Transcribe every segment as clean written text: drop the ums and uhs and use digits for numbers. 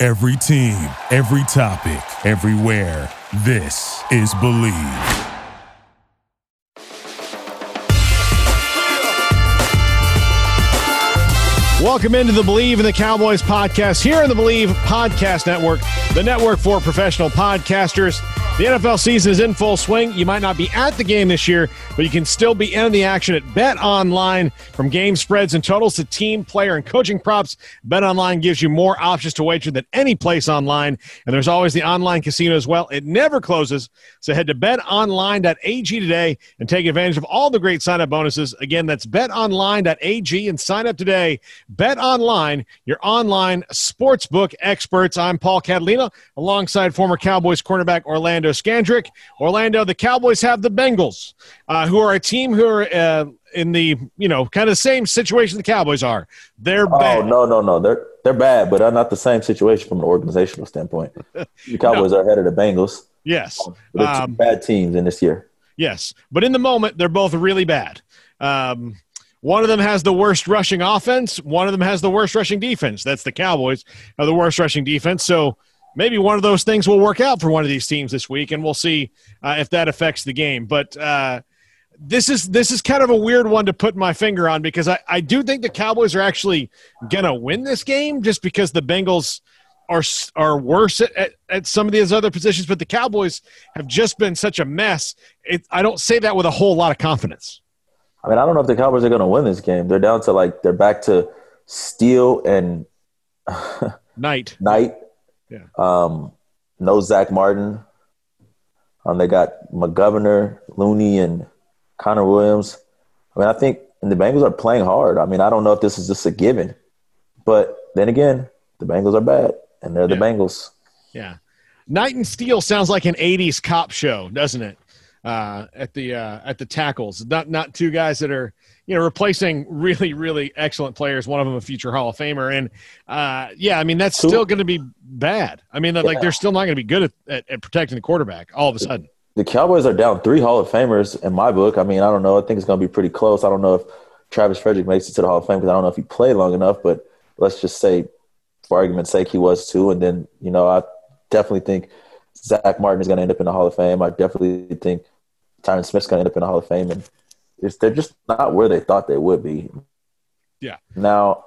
Every team, every topic, everywhere. This is Believe. Welcome into the Believe in the Cowboys podcast here on the Believe Podcast Network, the network for professional podcasters. The NFL season is in full swing. You might not be at the game this year, but you can still be in the action at BetOnline. From game spreads and totals to team, player, and coaching props, BetOnline gives you more options to wager than any place online. And there's always the online casino as well. It never closes. So head to betonline.ag today and take advantage of all the great sign-up bonuses. Again, that's betonline.ag and sign up today. BetOnline, your online sportsbook experts. I'm Paul Catalina, alongside former Cowboys cornerback Orlando Scandrick. Orlando, the Cowboys have the Bengals, who are a team who are in the, you know, kind of same situation the Cowboys are. They're bad. No. They're bad, but they're not the same situation from an organizational standpoint. The Cowboys are ahead of the Bengals. Yes. They're two bad teams in this year. Yes. But in the moment, they're both really bad. One of them has the worst rushing offense. One of them has the worst rushing defense. That's the Cowboys are the worst rushing defense. So, maybe one of those things will work out for one of these teams this week, and we'll see if that affects the game. But this is kind of a weird one to put my finger on, because I do think the Cowboys are actually going to win this game, just because the Bengals are worse at some of these other positions. But the Cowboys have just been such a mess. I don't say that with a whole lot of confidence. I mean, I don't know if the Cowboys are going to win this game. They're down to they're back to Steele and Knight. Yeah. No Zach Martin. They got McGovern, Looney, and Connor Williams. I mean, I think the Bengals are playing hard. I mean, I don't know if this is just a given. But then again, the Bengals are bad, and they're the Bengals. Yeah. Knight and Steele sounds like an 80s cop show, doesn't it? At the tackles. Not two guys that are, replacing really, really excellent players, one of them a future Hall of Famer. And, that's still going to be bad. I mean, they're still not going to be good at protecting the quarterback all of a sudden. The Cowboys are down 3 Hall of Famers in my book. I mean, I don't know. I think it's going to be pretty close. I don't know if Travis Frederick makes it to the Hall of Fame, because I don't know if he played long enough. But let's just say, for argument's sake, he was too. And then, I definitely think Zach Martin is going to end up in the Hall of Fame. I definitely think Terrence Smith's going to end up in the Hall of Fame. And they're just not where they thought they would be. Yeah. Now,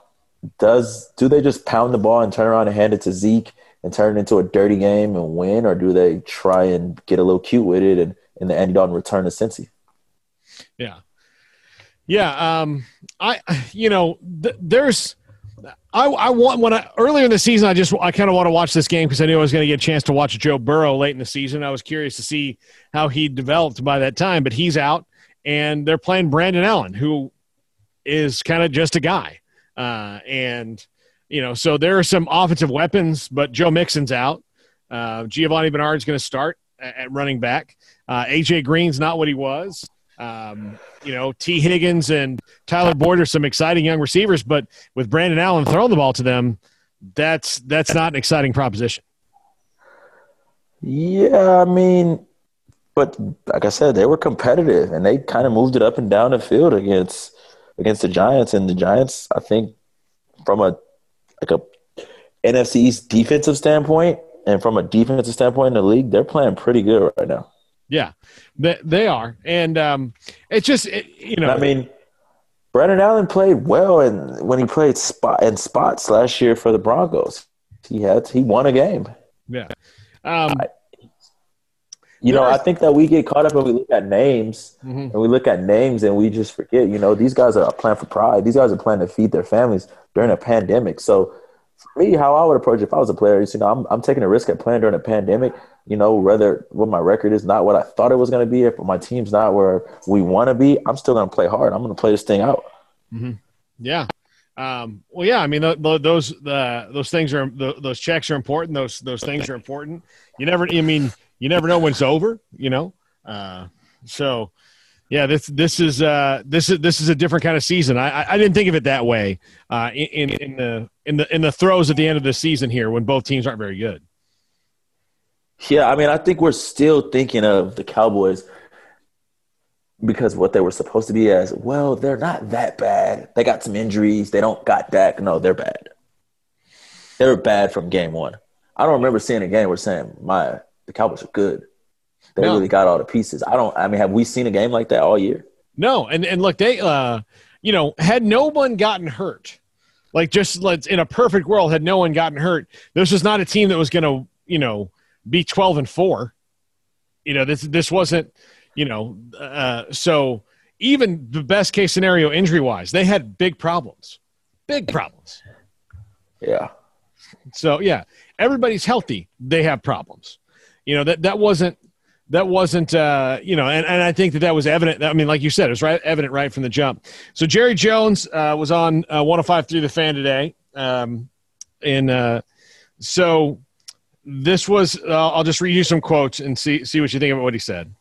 do they just pound the ball and turn around and hand it to Zeke and turn it into a dirty game and win, or do they try and get a little cute with it and the Andy Dalton return to Cincy? Yeah. Yeah. Earlier in the season, I kind of want to watch this game, because I knew I was going to get a chance to watch Joe Burrow late in the season. I was curious to see how he developed by that time, but he's out, and they're playing Brandon Allen, who is kind of just a guy. So there are some offensive weapons, but Joe Mixon's out. Giovanni Bernard's going to start at running back. A.J. Green's not what he was. T. Higgins and Tyler Boyd are some exciting young receivers, but with Brandon Allen throwing the ball to them, that's not an exciting proposition. Yeah, I mean, but like I said, they were competitive, and they kind of moved it up and down the field against the Giants. And the Giants, I think, from a NFC East defensive standpoint and from a defensive standpoint in the league, they're playing pretty good right now. Yeah, they are. And it's just, I mean, Brandon Allen played well when he played spots last year for the Broncos. He won a game. Yeah. I think that we get caught up and we look at names, and we just forget, these guys are playing for pride. These guys are playing to feed their families during a pandemic. So, for me, how I would approach it if I was a player is, I'm taking a risk at playing during a pandemic, whether what my record is not what I thought it was going to be, if my team's not where we want to be, I'm still going to play hard. I'm going to play this thing out. Mm-hmm. Yeah. Well, yeah, I mean, those things are, those checks are important. Those things are important. You never know when it's over, you know? So yeah, this is a different kind of season. I didn't think of it that way, in the throes at the end of the season here when both teams aren't very good. Yeah. I mean, I think we're still thinking of the Cowboys because what they were supposed to be as, well, they're not that bad. They got some injuries. They don't got Dak. No, they're bad. They were bad from game one. I don't remember seeing a game where saying, the Cowboys are good. They really got all the pieces. Have we seen a game like that all year? No. And look, they, had no one gotten hurt, in a perfect world, had no one gotten hurt, this was not a team that was going to, be 12-4. This wasn't, so even the best case scenario injury-wise, they had big problems. Yeah. So, yeah, everybody's healthy. They have problems. That wasn't, and I think that was evident. I mean, like you said, it was evident right from the jump. So Jerry Jones was on 105.3 The Fan today. So this was I'll just read you some quotes and see what you think about what he said.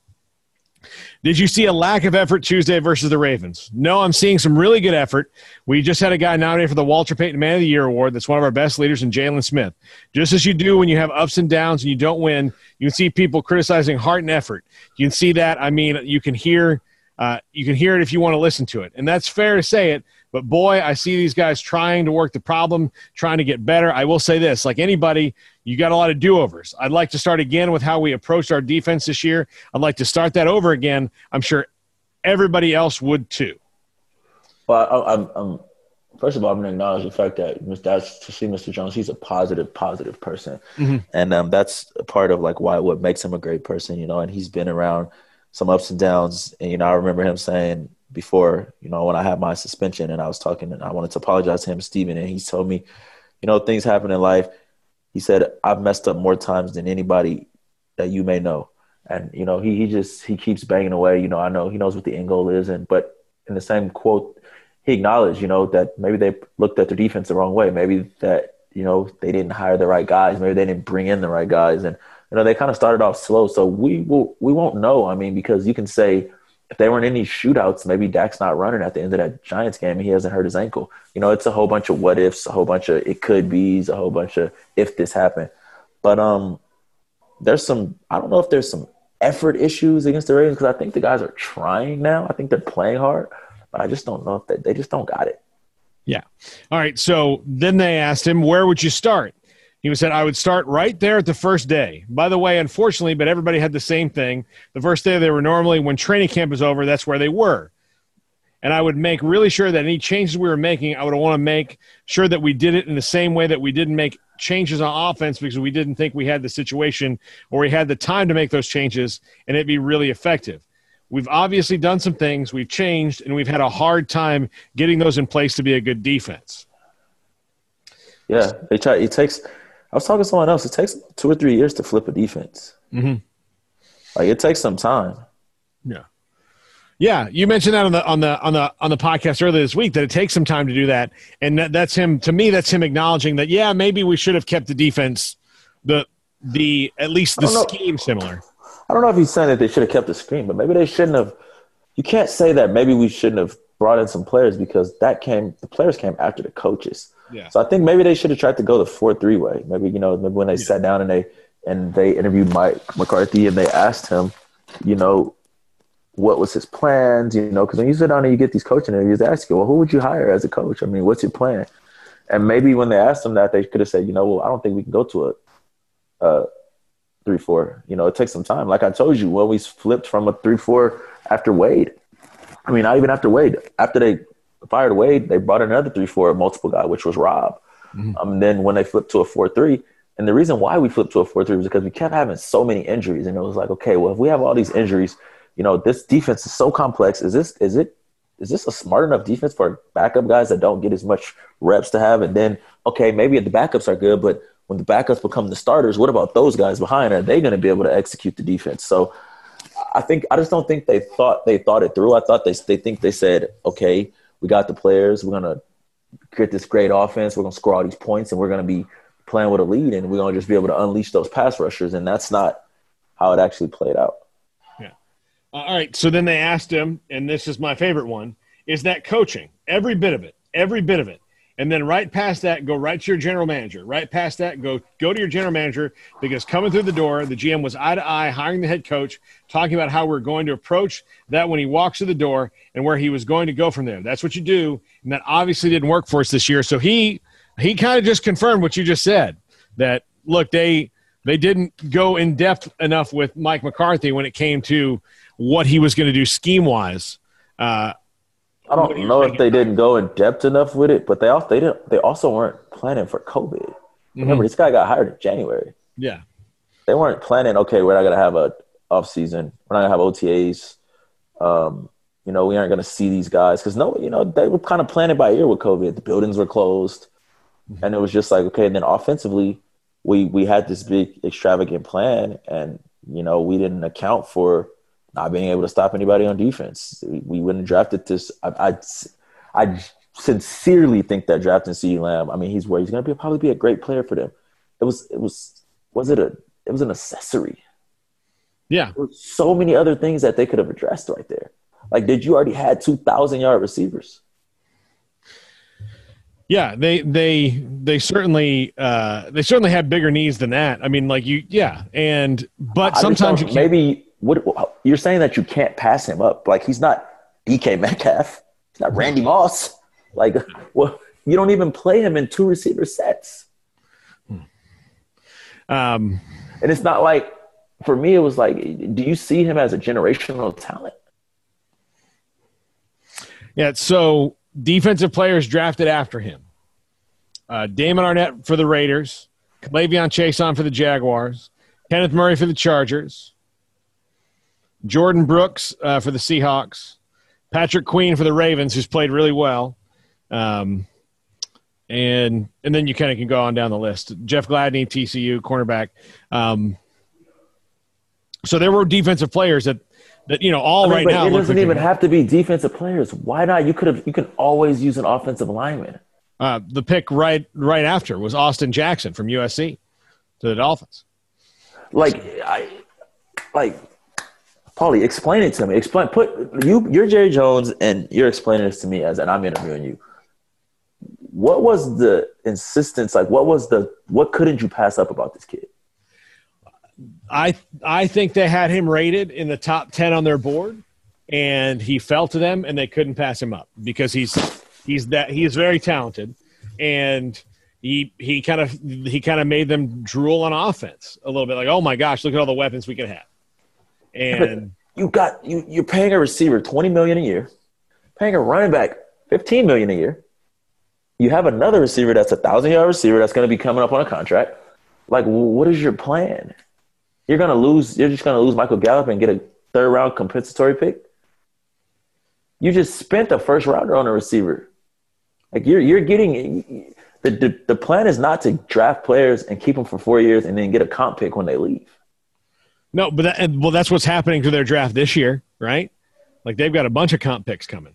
Did you see a lack of effort Tuesday versus the Ravens? No, I'm seeing some really good effort. We just had a guy nominated for the Walter Payton Man of the Year Award that's one of our best leaders in Jaylon Smith. Just as you do when you have ups and downs and you don't win, you can see people criticizing heart and effort. You can see that. I mean, you can hear it if you want to listen to it. And that's fair to say it, but boy, I see these guys trying to work the problem, trying to get better. I will say this, like anybody, you got a lot of do-overs. I'd like to start again with how we approached our defense this year. I'd like to start that over again. I'm sure everybody else would too. Well, first of all, I'm going to acknowledge the fact that Mr. Jones, he's a positive person. Mm-hmm. And that's a part of what makes him a great person, and he's been around some ups and downs. And, I remember him saying before, when I had my suspension and I was talking and I wanted to apologize to him, Stephen, and he told me, things happen in life. He said, I've messed up more times than anybody that you may know. And, he keeps banging away. I know he knows what the end goal is. But in the same quote, he acknowledged, that maybe they looked at their defense the wrong way. Maybe that, they didn't hire the right guys. Maybe they didn't bring in the right guys. And, they kind of started off slow. So we won't know. I mean, because you can say if there weren't any shootouts, maybe Dak's not running at the end of that Giants game and he hasn't hurt his ankle. It's a whole bunch of what ifs, a whole bunch of it could be's, a whole bunch of if this happened. But I don't know if there's some effort issues against the Ravens because I think the guys are trying now. I think they're playing hard, but I just don't know if they just don't got it. Yeah. All right. So then they asked him, where would you start? He said, I would start right there at the first day. By the way, unfortunately, but everybody had the same thing. The first day they were normally, when training camp is over, that's where they were. And I would make really sure that any changes we were making, I would want to make sure that we did it in the same way that we didn't make changes on offense because we didn't think we had the situation or we had the time to make those changes and it'd be really effective. We've obviously done some things, we've changed, and we've had a hard time getting those in place to be a good defense. Yeah, I was talking to someone else. It takes 2 or 3 years to flip a defense. Mm-hmm. It takes some time. Yeah, yeah. You mentioned that on the podcast earlier this week that it takes some time to do that, and that's him. To me, that's him acknowledging that. Yeah, maybe we should have kept the defense, the at least the scheme similar. I don't know if he's saying that they should have kept the scheme, but maybe they shouldn't have. You can't say that. Maybe we shouldn't have brought in some players because the players came after the coaches. Yeah. So I think maybe they should have tried to go the 4-3 way. Maybe maybe when they sat down and they interviewed Mike McCarthy and they asked him, what was his plans? Because when you sit down and you get these coaching interviews, they ask you, well, who would you hire as a coach? I mean, what's your plan? And maybe when they asked him that, they could have said, well, I don't think we can go to a 3-4. It takes some time. Like I told you, when we flipped from a 3-4 after Wade. I mean, not even after Wade. After they fired Wade, they brought another 3-4 multiple guy, which was Rob. Mm-hmm. Then when they flipped to a 4-3, and the reason why we flipped to a 4-3 was because we kept having so many injuries, and it was like, okay, well, if we have all these injuries, this defense is so complex. Is this a smart enough defense for backup guys that don't get as much reps to have? And then, okay, maybe the backups are good, but when the backups become the starters, what about those guys behind? Are they going to be able to execute the defense? So I just don't think they thought it through. I thought they said, okay, we got the players. We're going to get this great offense. We're going to score all these points, and we're going to be playing with a lead, and we're going to just be able to unleash those pass rushers. And that's not how it actually played out. Yeah. All right. So then they asked him, and this is my favorite one, is that coaching? Every bit of it. Every bit of it. And then right past that, go right to your general manager. Right past that, go to your general manager, because coming through the door, the GM was eye to eye hiring the head coach, talking about how we're going to approach that when he walks through the door and where he was going to go from there. That's what you do, and that obviously didn't work for us this year. So he kind of just confirmed what you just said, that, look, they didn't go in depth enough with Mike McCarthy when it came to what he was going to do scheme-wise. I don't know if they didn't go in depth enough with it, but they also weren't planning for COVID. Mm-hmm. Remember, this guy got hired in January. Yeah. They weren't planning, okay, we're not going to have an offseason. We're not going to have OTAs. We aren't going to see these guys. Because, they were kind of planning by ear with COVID. The buildings were closed. Mm-hmm. And it was just like, okay, and then offensively, we had this big extravagant plan, and, we didn't account for – not being able to stop anybody on defense. We wouldn't have drafted this. I sincerely think that drafting CeeDee Lamb, I mean, he's going to probably be a great player for them. It was an accessory. Yeah. There were so many other things that they could have addressed right there. Like, did you already had 2,000-yard receivers? Yeah, they certainly had bigger needs than that. I mean, sometimes you can't. Maybe. What you're saying that you can't pass him up? Like, he's not DK Metcalf, he's not Randy Moss. Like, well, you don't even play him in two receiver sets. And it's not like, for me, it was like, do you see him as a generational talent? Yeah. So defensive players drafted after him: Damon Arnette for the Raiders, Le'Veon Chase for the Jaguars, Kenneth Murray for the Chargers, Jordan Brooks for the Seahawks, Patrick Queen for the Ravens, who's played really well, and then you kind of can go on down the list. Jeff Gladney, TCU cornerback. So there were defensive players that all right now. It doesn't even have to be defensive players. Why not? You can always use an offensive lineman. The pick right after was Austin Jackson from USC to the Dolphins. Paulie, explain it to me. You're Jerry Jones, and you're explaining this to me and I'm interviewing you. What was the insistence? Like, what couldn't you pass up about this kid? I think they had him rated in the top 10 on their board, and he fell to them, and they couldn't pass him up because he's very talented, and he kind of made them drool on offense a little bit. Like, oh my gosh, look at all the weapons we could have. And you're paying a receiver $20 million a year, paying a running back $15 million a year. You have another receiver that's 1,000-yard receiver that's going to be coming up on a contract. Like, what is your plan? You're just going to lose Michael Gallup and get a third-round compensatory pick. You just spent a first rounder on a receiver. Like, you're getting the plan is not to draft players and keep them for 4 years and then get a comp pick when they leave. No, but that's what's happening to their draft this year, right? Like, they've got a bunch of comp picks coming.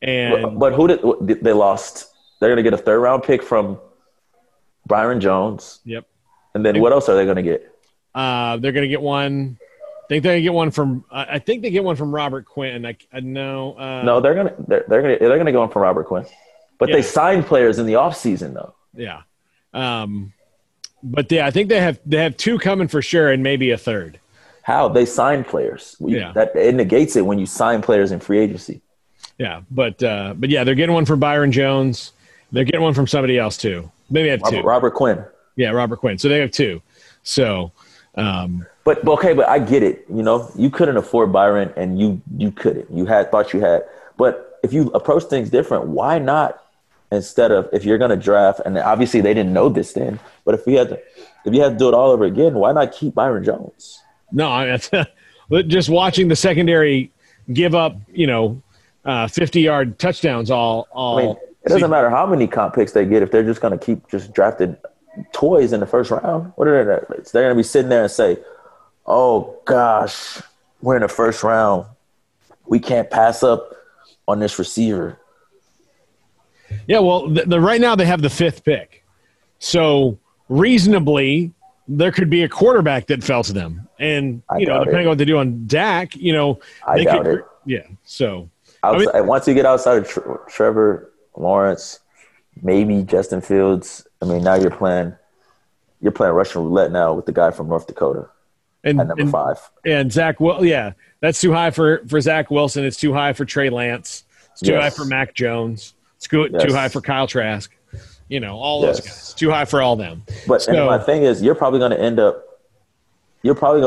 And but who did they lost? They're going to get a third-round pick from Byron Jones. Yep. And then what else are they going to get? They're going to get one. I think they get one from. I think they get one from Robert Quinn. No, they're going to go on from Robert Quinn. But yeah. They signed players in the offseason, though. Yeah. But yeah, I think they have two coming for sure, and maybe a third. How they sign players? That it negates it when you sign players in free agency. Yeah, but yeah, they're getting one from Byron Jones. They're getting one from somebody else too. Maybe have two. Robert Quinn. Yeah, Robert Quinn. So they have two. So, but I get it. You couldn't afford Byron, and you couldn't. You had thought you had, but if you approach things different, why not? Instead of, if you're going to draft, and obviously they didn't know this then, but if you had to do it all over again, why not keep Byron Jones? No, I mean, just watching the secondary give up, 50-yard touchdowns all. I mean, it doesn't matter how many comp picks they get if they're just going to keep just drafted toys in the first round. What are they? They're going to be sitting there and say, "Oh gosh, we're in the first round. We can't pass up on this receiver." Yeah, well, right now they have the 5th pick. So, reasonably, there could be a quarterback that fell to them. And, you know, depending on what they do on Dak, you know. I doubt it. Yeah, so. I mean, once you get outside of Trevor Lawrence, maybe Justin Fields, I mean, now you're playing Russian roulette now with the guy from North Dakota. And at number 5. And Zach, well, yeah, that's too high for Zach Wilson. It's too high for Trey Lance. It's too high for Mac Jones. It's too high for Kyle Trask. You know, all those guys. It's too high for all them. But so, and my thing is, you're probably going to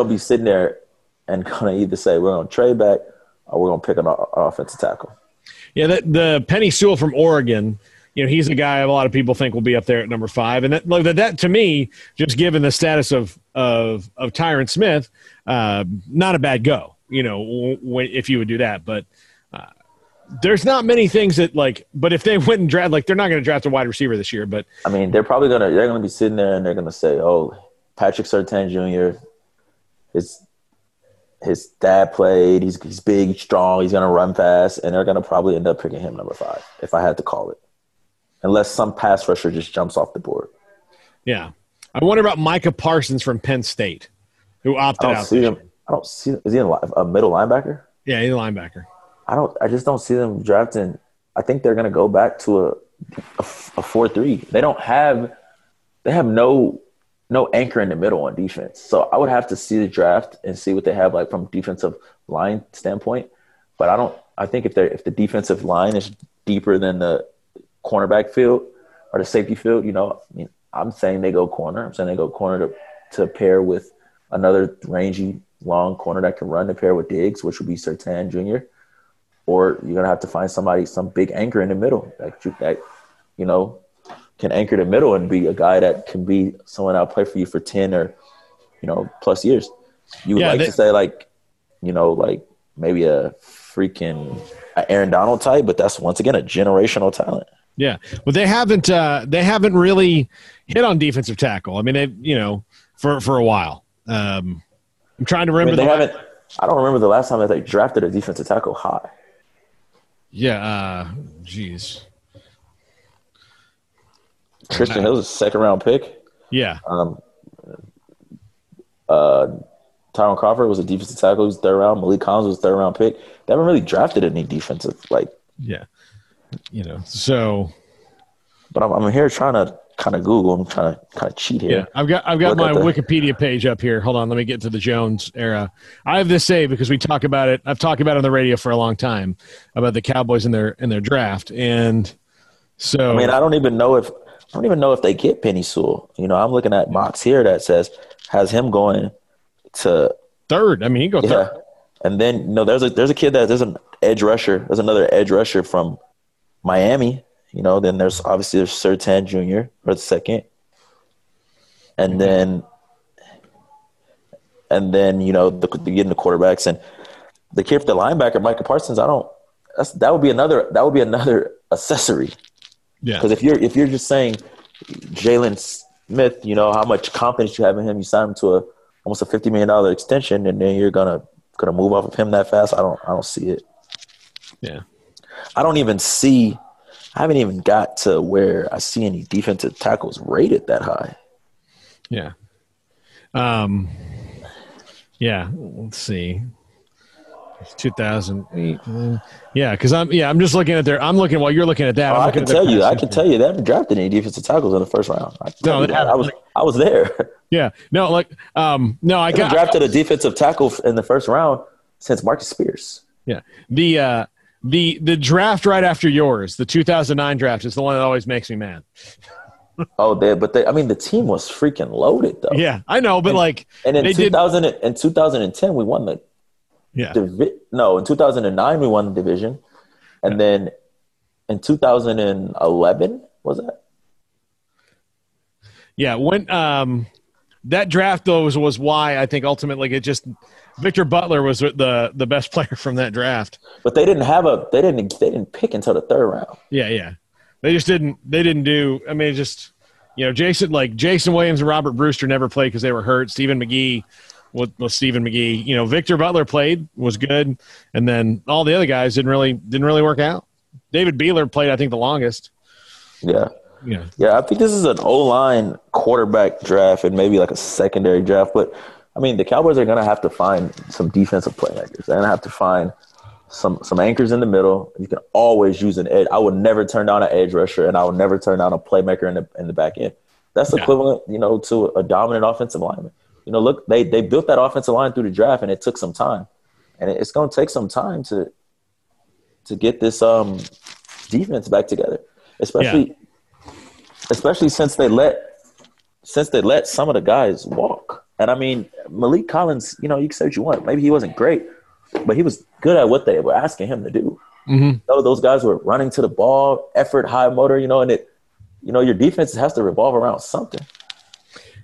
be sitting there and going to either say, we're going to trade back or we're going to pick an offensive tackle. Yeah, the Penei Sewell from Oregon, you know, he's a guy a lot of people think will be up there at number 5. And that to me, just given the status of Tyron Smith, not a bad go, you know, if you would do that. But there's not many things that, like, but if they went and draft, like, they're not going to draft a wide receiver this year. But I mean, they're going to be sitting there and they're going to say, oh, Patrick Surtain Jr., his dad played, he's big, he's strong, he's going to run fast, and they're going to probably end up picking him number 5, if I had to call it. Unless some pass rusher just jumps off the board. Yeah. I wonder about Micah Parsons from Penn State, who opted out. I don't see him. Is he a middle linebacker? Yeah, he's a linebacker. I just don't see them drafting. I think they're going to go back to a 4-3. They have no anchor in the middle on defense. So I would have to see the draft and see what they have like from defensive line standpoint. But I think if the defensive line is deeper than the cornerback field or the safety field, you know, I mean, I'm saying they go corner. I'm saying they go corner to pair with another rangy long corner that can run to pair with Diggs, which would be Surtain Jr. Or you're going to have to find somebody, some big anchor in the middle that, you know, can anchor the middle and be a guy that can be someone that'll play for you for 10 or, you know, plus years. You would to say, like, you know, like maybe a freaking Aaron Donald type, but that's, once again, a generational talent. Yeah. Well, they haven't really hit on defensive tackle. I mean, they, you know, for a while. I'm trying to remember. I mean, I don't remember the last time that they drafted a defensive tackle high. Yeah, Christian Hill's a second-round pick. Yeah. Tyron Crawford was a defensive tackle. He was third round. Malik Collins was a third-round pick. They haven't really drafted any defensive, like. Yeah. You know, so. But I'm here trying to kind of Google. I'm trying to kind of cheat here. Yeah, I've got my Wikipedia page up here. Hold on, let me get to the Jones era. I have this saved because we talk about it. I've talked about it on the radio for a long time about the Cowboys in their draft, and so I mean, I don't even know if they get Penei Sewell. You know, I'm looking at mocks here that has him going to 3rd. I mean, he goes 3rd, and then there's a kid that there's an edge rusher. There's another edge rusher from Miami. You know, then there's Surtain Jr. or the 2nd, and then you know you're getting the quarterbacks and the kid for the linebacker Micah Parsons. That would be another accessory. Yeah, because if you're just saying Jaylon Smith, you know how much confidence you have in him, you sign him to almost a $50 million extension, and then you're gonna move off of him that fast. I don't see it. Yeah, I haven't even got to where I see any defensive tackles rated that high. Yeah. Yeah. Let's see. 2008. Yeah, because I'm just looking at there. I'm looking while you're looking at that. Oh, I can tell you, they haven't drafted any defensive tackles in the 1st round. I was there. Yeah. No, like, I drafted a defensive tackle in the 1st round since Marcus Spears. Yeah. The draft right after yours, the 2009 draft, is the one that always makes me mad. The team was freaking loaded though. Yeah, I know, but in 2010 we won the in 2009 we won the division, and then in 2011 was that? Yeah, when that draft though was why I think ultimately it just. Victor Butler was the best player from that draft, but they didn't have they didn't pick until the 3rd round. Yeah, they didn't do. I mean, just you know, Jason Williams and Robert Brewster never played because they were hurt. Stephen McGee, you know, Victor Butler played was good, and then all the other guys didn't really work out. David Beeler played, I think, the longest. Yeah. Yeah. Yeah, I think this is an O-line quarterback draft and maybe like a secondary draft. But, I mean, the Cowboys are going to have to find some defensive playmakers. They're going to have to find some anchors in the middle. You can always use an edge. I would never turn down an edge rusher, and I would never turn down a playmaker in the back end. That's equivalent, to a dominant offensive lineman. You know, look, they built that offensive line through the draft, and it took some time. And it's going to take some time to get this defense back together, especially since they let some of the guys walk. And, I mean, Malik Collins, you can say what you want. Maybe he wasn't great, but he was good at what they were asking him to do. Mm-hmm. So those guys were running to the ball, effort, high motor, and it – your defense has to revolve around something.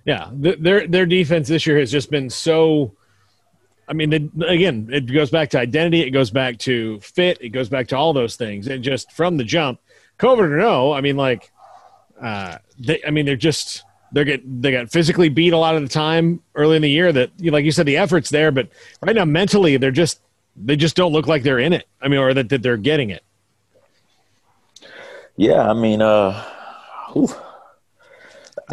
Yeah, their defense this year has just been so – I mean, it goes back to identity. It goes back to fit. It goes back to all those things. And just from the jump, COVID or no, I mean, they're just – they got physically beat a lot of the time early in the year that, like you said, the effort's there. But right now, mentally, they just don't look like they're in it. I mean, or that they're getting it. Yeah, I mean –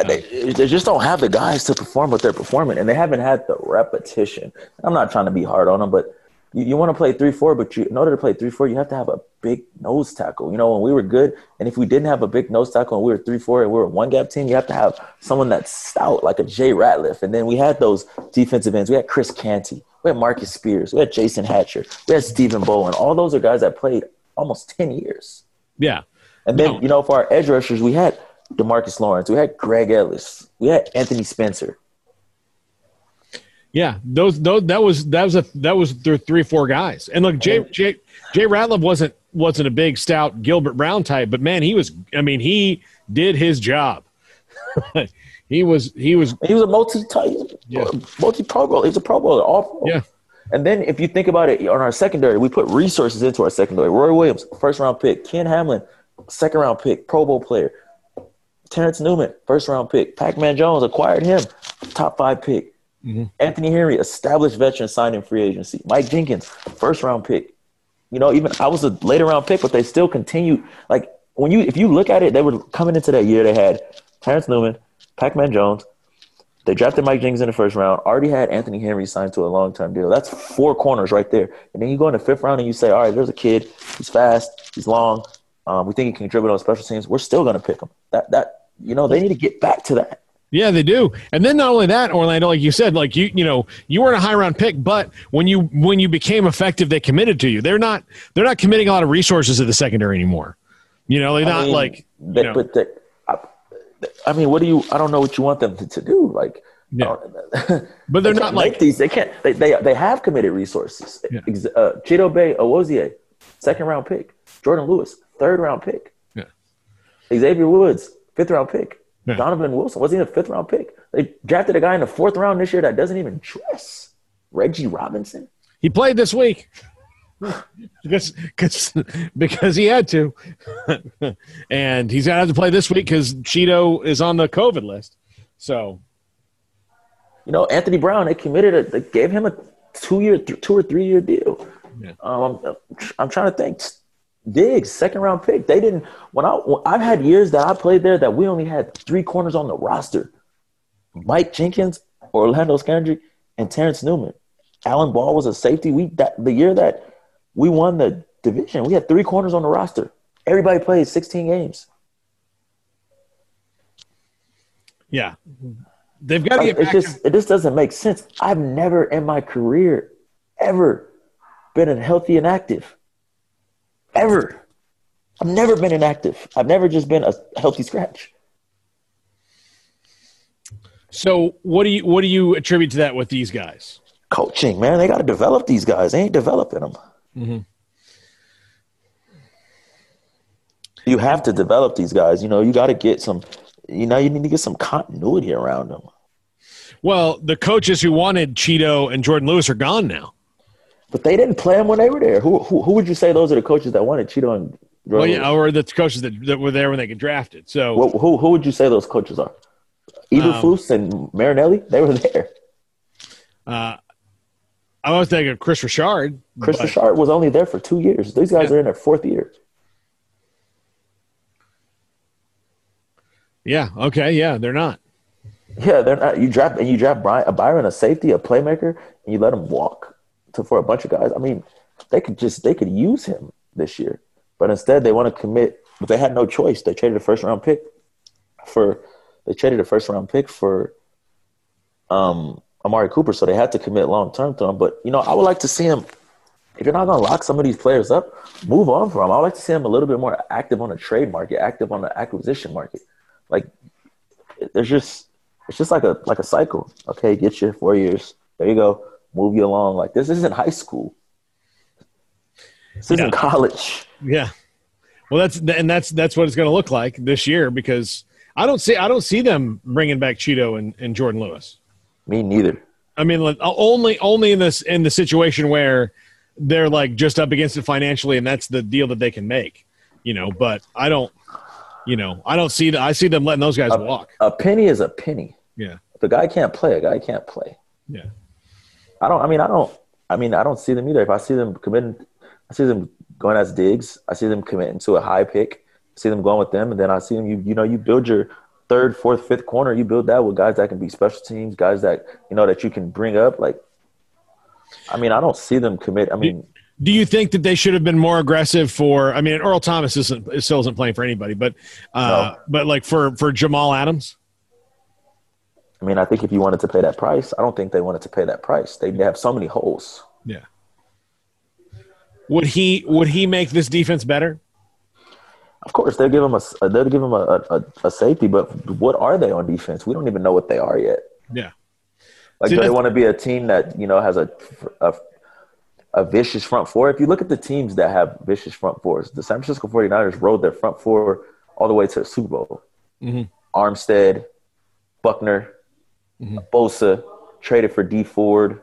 They just don't have the guys to perform what they're performing, and they haven't had the repetition. I'm not trying to be hard on them, but you want to play 3-4, but in order to play 3-4, you have to have a big nose tackle. When we were good, and if we didn't have a big nose tackle and we were 3-4 and we were a one-gap team, you have to have someone that's stout, like a Jay Ratliff. And then we had those defensive ends. We had Chris Canty. We had Marcus Spears. We had Jason Hatcher. We had Stephen Bowen. All those are guys that played almost 10 years. Yeah. And then, for our edge rushers, we had DeMarcus Lawrence. We had Greg Ellis. We had Anthony Spencer. Yeah, that was their 3-4 guys. And look, Jay Ratliff wasn't a big stout Gilbert Brown type, but man, he was. I mean, he did his job. He was a multi-pro bowler. He was a Pro Bowler, all pro. Yeah. And then if you think about it, on our secondary, we put resources into our secondary. Roy Williams, first-round pick. Ken Hamlin, second-round pick. Pro Bowl player. Terrence Newman, first-round pick. Pac-Man Jones, acquired him, top 5 pick. Mm-hmm. Anthony Henry, established veteran, signed in free agency. Mike Jenkins, first-round pick. Even I was a later-round pick, but they still continued. Like, if you look at it, they were coming into that year, they had Terrence Newman, Pac-Man Jones. They drafted Mike Jenkins in the first round, already had Anthony Henry signed to a long-term deal. That's 4 corners right there. And then you go in the 5th round and you say, all right, there's a kid. He's fast. He's long. We think he can dribble on special teams. We're still going to pick him. They need to get back to that. Yeah, they do. And then not only that, Orlando, like you said, like you weren't a high round pick, but when you became effective, they committed to you. They're not committing a lot of resources to the secondary anymore. I don't know what you want them to do. Like, yeah. But they're not like these. They can't. They have committed resources. Yeah. Chidobe Awuzie, 2nd round pick. Jordan Lewis, 3rd round pick. Yeah. Xavier Woods, 5th round pick. Yeah. Donovan Wilson wasn't even a 5th round pick. They drafted a guy in the 4th round this year that doesn't even dress. Reggie Robinson. He played this week. because he had to. And he's going to have to play this week because Cheeto is on the COVID list. So, Anthony Brown, they gave him a 2 or 3 year deal. Yeah. I'm trying to think. Diggs, 2nd round pick. They didn't. I've had years that I played there that we only had 3 corners on the roster: Mike Jenkins, Orlando Scandrick, and Terrence Newman. Alan Ball was a safety. The year that we won the division, we had 3 corners on the roster. Everybody played 16 games. Yeah, they've got to get back. It just doesn't make sense. I've never in my career ever been healthy and active. Ever. I've never been inactive. I've never just been a healthy scratch. So what do you attribute to that with these guys? Coaching, man. They got to develop these guys. They ain't developing them. Mm-hmm. You have to develop these guys. You got to get some – you need to get some continuity around them. Well, the coaches who wanted Cheeto and Jordan Lewis are gone now. But they didn't play them when they were there. Who would you say those are the coaches that wanted Cheeto and Jordan? Well, yeah, or the coaches that were there when they got drafted. So, well, who would you say those coaches are? Eberflus and Marinelli, they were there. I was thinking of Chris Richard. Richard was only there for 2 years. These guys are in their 4th year. Yeah. Okay. Yeah. They're not. Yeah, they're not. You draft Byron, a safety, a playmaker, and you let him walk for a bunch of guys. I mean, they could use him this year, but instead they want to commit. But they had no choice. They traded a first round pick for. They traded a first round pick for Amari Cooper, so they had to commit long term to him. But I would like to see him. If you're not going to lock some of these players up, move on from them. I would like to see him a little bit more active on the trade market, active on the acquisition market. Like, it's just like a cycle. Okay, get you 4 years. There you go. Move you along. Like, this isn't high school. This isn't college. Yeah. Well, that's what it's going to look like this year, because I don't see them bringing back Cheeto and Jordan Lewis. Me neither. I mean, like, only in the situation where they're like just up against it financially, and that's the deal that they can make, But I see them letting those guys walk. A penny is a penny. Yeah. If a guy can't play, Yeah. I don't see them either. If I see them committing, I see them going as digs. I see them committing to a high pick. I see them going with them, and then I see them. You build your third, fourth, fifth corner. You build that with guys that can be special teams, guys that that you can bring up, like. I don't see them commit. Do you think that they should have been more aggressive for? I mean, Earl Thomas still isn't playing for anybody, but no. But like for Jamal Adams. I mean, I think if you wanted to pay that price, I don't think they wanted to pay that price. They have so many holes. Yeah. Would he make this defense better? Of course, they'll give him a safety, but what are they on defense? We don't even know what they are yet. Yeah. Like, do they want to be a team that, has a vicious front four? If you look at the teams that have vicious front fours, the San Francisco 49ers rode their front four all the way to the Super Bowl. Mm-hmm. Armstead, Buckner, mm-hmm. Bosa, traded for D. Ford.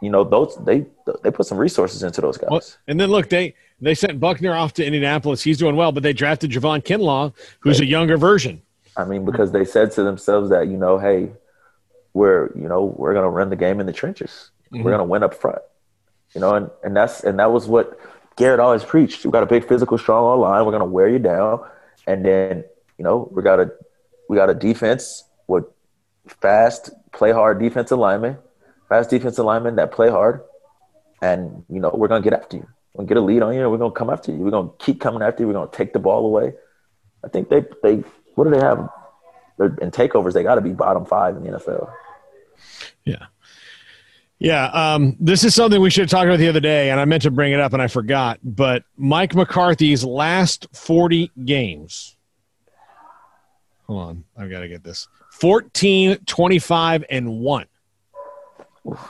Those they put some resources into those guys. Well, and then, look, they sent Buckner off to Indianapolis. He's doing well, but they drafted Javon Kinlaw, who's a younger version. I mean, because they said to themselves that, hey – we're going to run the game in the trenches. Mm-hmm. We're going to win up front. And that was what Garrett always preached. We've got a big physical, strong O-line. We're going to wear you down. And then, we got a defense with fast, play hard defensive linemen, that play hard. And, we're going to get after you. We're going to get a lead on you, and we're going to come after you. We're going to keep coming after you. We're going to take the ball away. I think they what do they have? In takeovers, they got to be bottom five in the NFL. Yeah. Yeah. This is something we should have talked about the other day, and I meant to bring it up and I forgot, but Mike McCarthy's last 40 games. Hold on. I've got to get this. 14-25-1. Oof.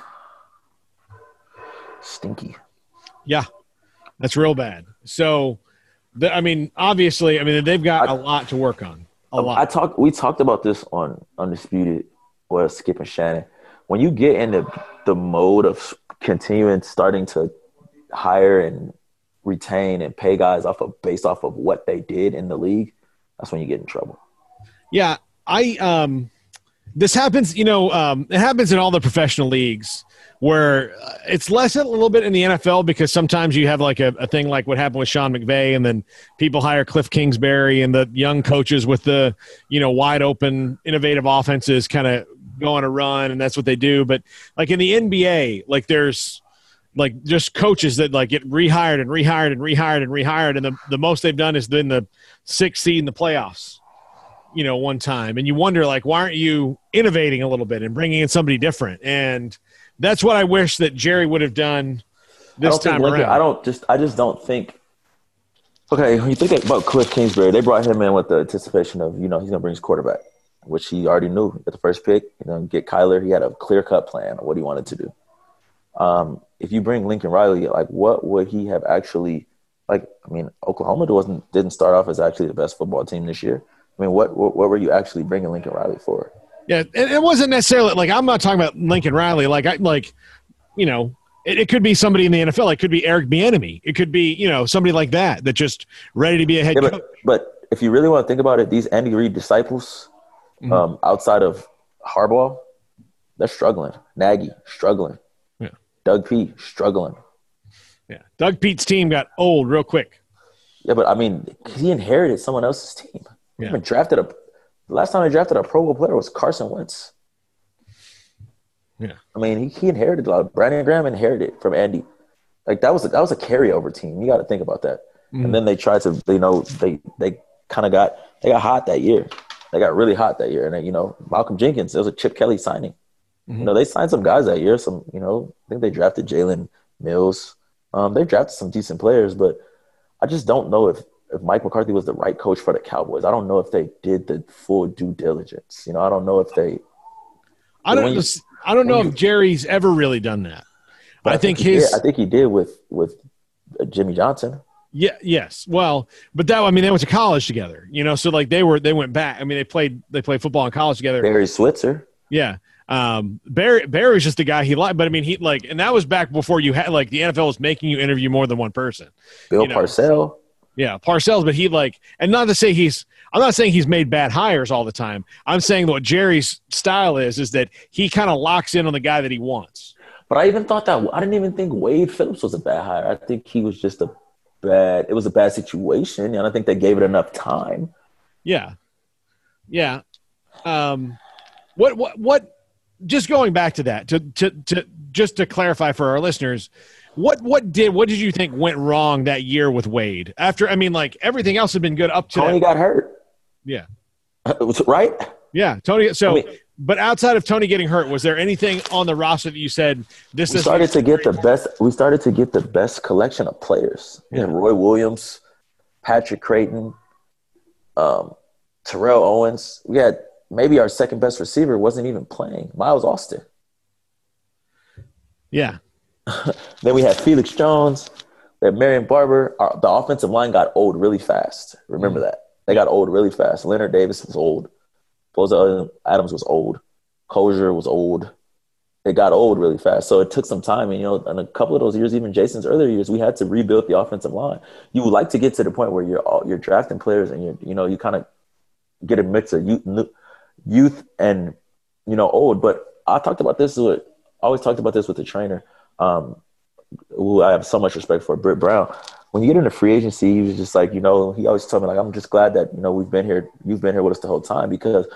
Stinky. Yeah. That's real bad. So, obviously, they've got a lot to work on. We talked about this on Undisputed with Skip and Shannon. When you get in the mode of continuing starting to hire and retain and pay guys based off of what they did in the league, that's when you get in trouble. Yeah, this happens. It happens in all the professional leagues, where it's less a little bit in the NFL, because sometimes you have like a thing like what happened with Sean McVay, and then people hire Cliff Kingsbury and the young coaches with the, wide open, innovative offenses kind of go on a run, and that's what they do. But like in the NBA, like there's like just coaches that like get rehired and rehired and rehired and rehired, and the most they've done is been the sixth seed in the playoffs, one time. And you wonder, like, why aren't you innovating a little bit and bringing in somebody different? And that's what I wish that Jerry would have done this time around. I just don't think. Okay, when you think about Cliff Kingsbury, they brought him in with the anticipation of, he's going to bring his quarterback, which he already knew at the first pick. Get Kyler. He had a clear-cut plan of what he wanted to do. If you bring Lincoln Riley, like, what would he have actually – like, Oklahoma didn't start off as actually the best football team this year. What were you actually bringing Lincoln Riley for? Yeah, it wasn't necessarily – like, I'm not talking about Lincoln Riley. Like, it could be somebody in the NFL. It could be Eric Bieniemy. It could be, somebody like that just ready to be a head coach. But if you really want to think about it, these Andy Reid disciples, mm-hmm. Outside of Harbaugh, they're struggling. Nagy, struggling. Yeah. Doug Pete, struggling. Yeah, Doug Pete's team got old real quick. Yeah, but, he inherited someone else's team. Yeah. He even drafted a The last time I drafted a Pro Bowl player was Carson Wentz. Yeah. I mean, he inherited a lot. Brandon Graham inherited from Andy. Like, that was a carryover team. You got to think about that. Mm-hmm. And then they tried to, you know, they got hot that year. They got really hot that year. And, you know, Malcolm Jenkins, it was a Chip Kelly signing. Mm-hmm. You know, they signed some guys that year. Some, you know, I think they drafted Jalen Mills. They drafted some decent players, but I just don't know if Mike McCarthy was the right coach for the Cowboys. I don't know if they did the full due diligence. You know, I don't know if they. I don't know if Jerry's ever really done that. But I think he did with Jimmy Johnson. Yeah. Yes. Well, but they went to college together. You know, so like they went back. I mean, they played football in college together. Barry Switzer. Yeah. Barry was just a guy he liked, but I mean, and that was back before you had like the NFL was making you interview more than one person. Bill Parcells. Yeah, Parcells, but I'm not saying he's made bad hires all the time. I'm saying what Jerry's style is that he kind of locks in on the guy that he wants. But I didn't even think Wade Phillips was a bad hire. I think he was just it was a bad situation, and I think they gave it enough time. Yeah. Yeah. Just going back to that, to just to clarify for our listeners, what did you think went wrong that year with Wade? After, I mean, like everything else had been good up to Tony got hurt. Yeah. Right? Yeah. Tony. So, but outside of Tony getting hurt, was there anything on the roster that you said this is started to get the best? We started to get the best collection of players. Yeah. You know, Roy Williams, Patrick Creighton, Terrell Owens. We had maybe our second best receiver wasn't even playing. Miles Austin. Yeah. Then we had Felix Jones, we had Marion Barber. The offensive line got old really fast. Remember that. They got old really fast. Leonard Davis was old. Bozo Adams was old. Kosher was old. It got old really fast. So it took some time. And, you know, in a couple of those years, even Jason's earlier years, we had to rebuild the offensive line. You would like to get to the point where you're drafting players and, you kind of get a mix of youth and, old. But I talked about this. I always talked about this with the trainer. Who I have so much respect for, Britt Brown. When you get into free agency, he was just like, he always told me, like, I'm just glad that, you've been here with us the whole time, because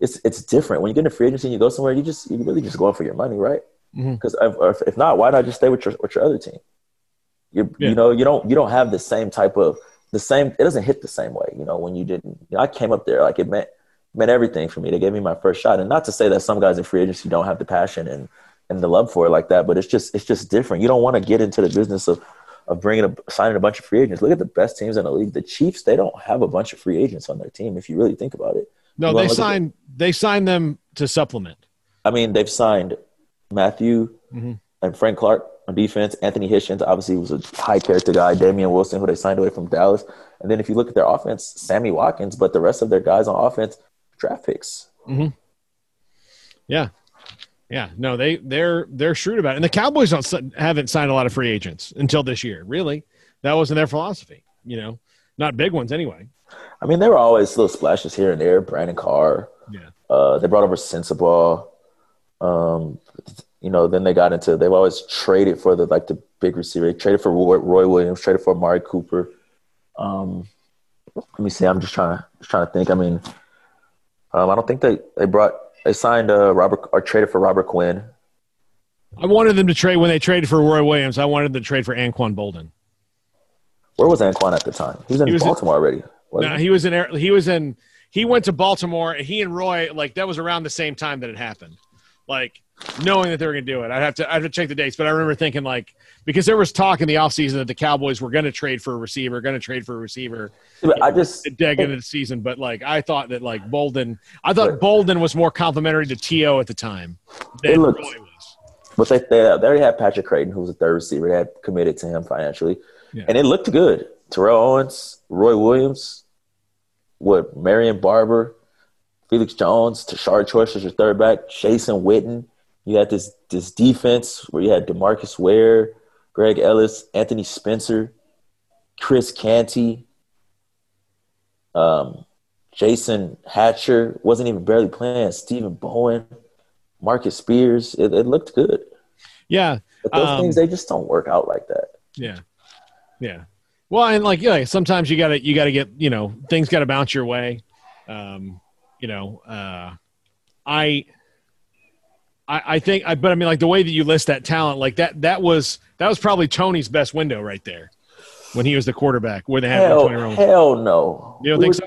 it's different. When you get into free agency and you go somewhere, you're really just going for your money, right? Because mm-hmm. If not, why not just stay with your other team? You don't have the same type of it doesn't hit the same way, when you didn't. I came up there, like, it meant everything for me. They gave me my first shot. And not to say that some guys in free agency don't have the passion and the love for it like that, but it's just different. You don't want to get into the business of signing a bunch of free agents. Look at the best teams in the league. The Chiefs, they don't have a bunch of free agents on their team if you really think about it. No, they signed them to supplement. I mean, they've signed Matthew mm-hmm. and Frank Clark on defense. Anthony Hitchens obviously was a high character guy. Damian Wilson, who they signed away from Dallas. And then if you look at their offense, Sammy Watkins, but the rest of their guys on offense, draft picks. Mm-hmm. Yeah. Yeah, no, they're shrewd about it. And the Cowboys haven't signed a lot of free agents until this year, really. That wasn't their philosophy, Not big ones anyway. I mean, there were always little splashes here and there. Brandon Carr. Yeah. They brought over Sensabaugh. Then they've always traded for the big receiver. They traded for Roy Williams, traded for Amari Cooper. Let me see. I'm just trying to think. I mean, I don't think they brought – they signed traded for Robert Quinn. I wanted them to trade when they traded for Roy Williams. I wanted them to trade for Anquan Boldin. Where was Anquan at the time? He was in Baltimore already. No, he went to Baltimore. And he and Roy, that was around the same time that it happened. Knowing that they were going to do it, I'd have to check the dates. But I remember thinking because there was talk in the offseason that the Cowboys were going to trade for a receiver, dig into the season. But I thought that Boldin was more complimentary to T.O. at the time than Roy was. But they already had Patrick Creighton, who was a third receiver. They had committed to him financially, yeah. And it looked good. Terrell Owens, Roy Williams, Marion Barber, Felix Jones, Tashard Choice as your third back, Jason Witten. You had this defense where you had DeMarcus Ware, Greg Ellis, Anthony Spencer, Chris Canty, Jason Hatcher wasn't even barely playing, Stephen Bowen, Marcus Spears. It looked good. Yeah. But those things, they just don't work out like that. Yeah. Yeah. Well, and sometimes you gotta get things gotta bounce your way. you know, I think, but I mean, like the way that you list that talent, like that was probably Tony's best window right there when he was the quarterback. When they had hell no. You don't think so?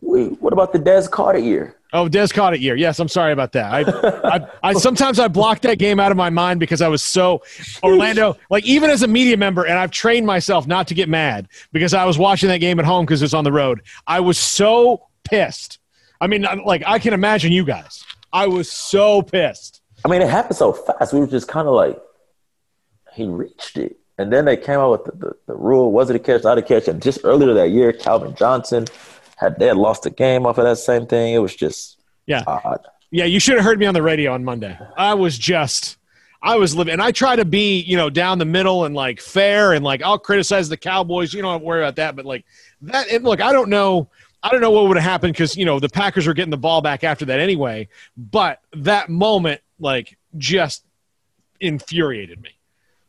What about the Des Carter year? Oh, Des Carter year. Yes, I'm sorry about that. I sometimes I block that game out of my mind because I was so Orlando. Like even as a media member, and I've trained myself not to get mad because I was watching that game at home because it's on the road. I was so pissed. I mean, like I can imagine you guys. I was so pissed. I mean, it happened so fast. We were just kind of like, he reached it. And then they came out with the rule, was it a catch, not a catch? And just earlier that year, Calvin Johnson had lost the game off of that same thing. It was just odd. Yeah, you should have heard me on the radio on Monday. I was living. And I try to be, you know, down the middle and, like, fair and, like, I'll criticize the Cowboys. You don't have to worry about that. But, like, that – and look, I don't know what would have happened because, you know, the Packers were getting the ball back after that anyway. But that moment, like, just infuriated me,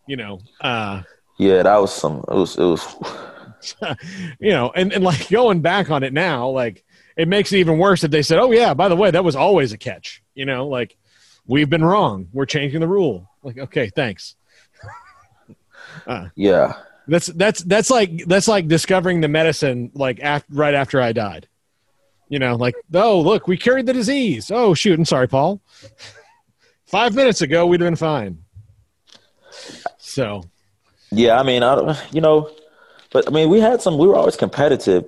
you know. Yeah, that was some – it was – you know, and, like, going back on it now, like, it makes it even worse if they said, oh, yeah, by the way, that was always a catch. You know, like, we've been wrong. We're changing the rule. Like, okay, thanks. Yeah. That's like discovering the medicine like right after I died, you know. Like, oh look, we cured the disease. Oh shoot, I'm sorry, Paul. 5 minutes ago, we'd have been fine. So, yeah, I mean, I don't, you know, but I mean, we were always competitive.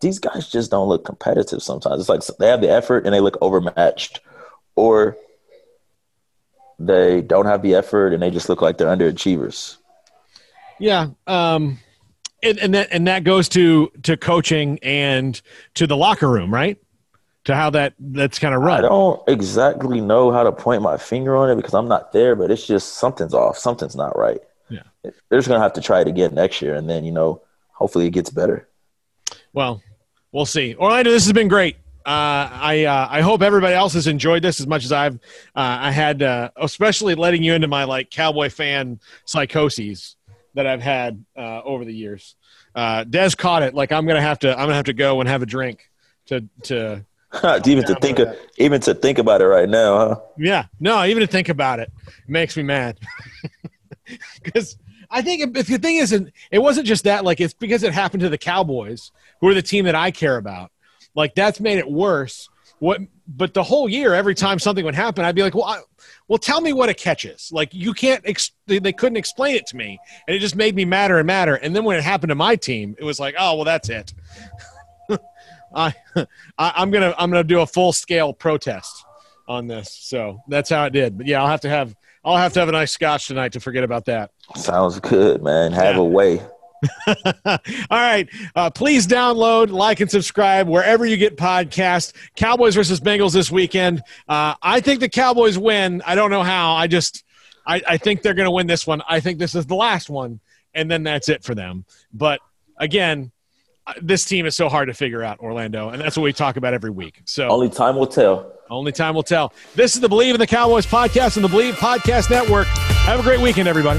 These guys just don't look competitive sometimes. It's like they have the effort and they look overmatched, or they don't have the effort and they just look like they're underachievers. Yeah, and that goes to coaching and to the locker room, right? To how that's kind of run. I don't exactly know how to point my finger on it because I'm not there, but it's just something's off. Something's not right. Yeah, they're just going to have to try it again next year, and then, you know, hopefully it gets better. Well, we'll see. Orlando, this has been great. I hope everybody else has enjoyed this as much as I've I had, especially letting you into my, like, Cowboy fan psychoses that I've had over the years. Des caught it. Like, I'm gonna have to go and have a drink to even to think about it right now, huh? Yeah, no, even to think about it makes me mad because I think if the thing isn't, it wasn't just that. Like, it's because it happened to the Cowboys, who are the team that I care about. Like, that's made it worse. But the whole year, every time something would happen, I'd be like, well, tell me what a catch is. Like, you can't they couldn't explain it to me, and it just made me madder and madder. And then when it happened to my team, it was like, oh, well, that's it. I'm gonna do a full scale protest on this. So that's how it did. But yeah, I'll have to have a nice scotch tonight to forget about that. Sounds good, man. Have a way. All right. Please download, like, and subscribe wherever you get podcasts. Cowboys versus Bengals this weekend. I think the Cowboys win. I don't know how. I think they're going to win this one. I think this is the last one, and then that's it for them. But again, this team is so hard to figure out, Orlando, and that's what we talk about every week. So only time will tell. Only time will tell. This is the Believe in the Cowboys podcast and the Believe Podcast Network. Have a great weekend, everybody.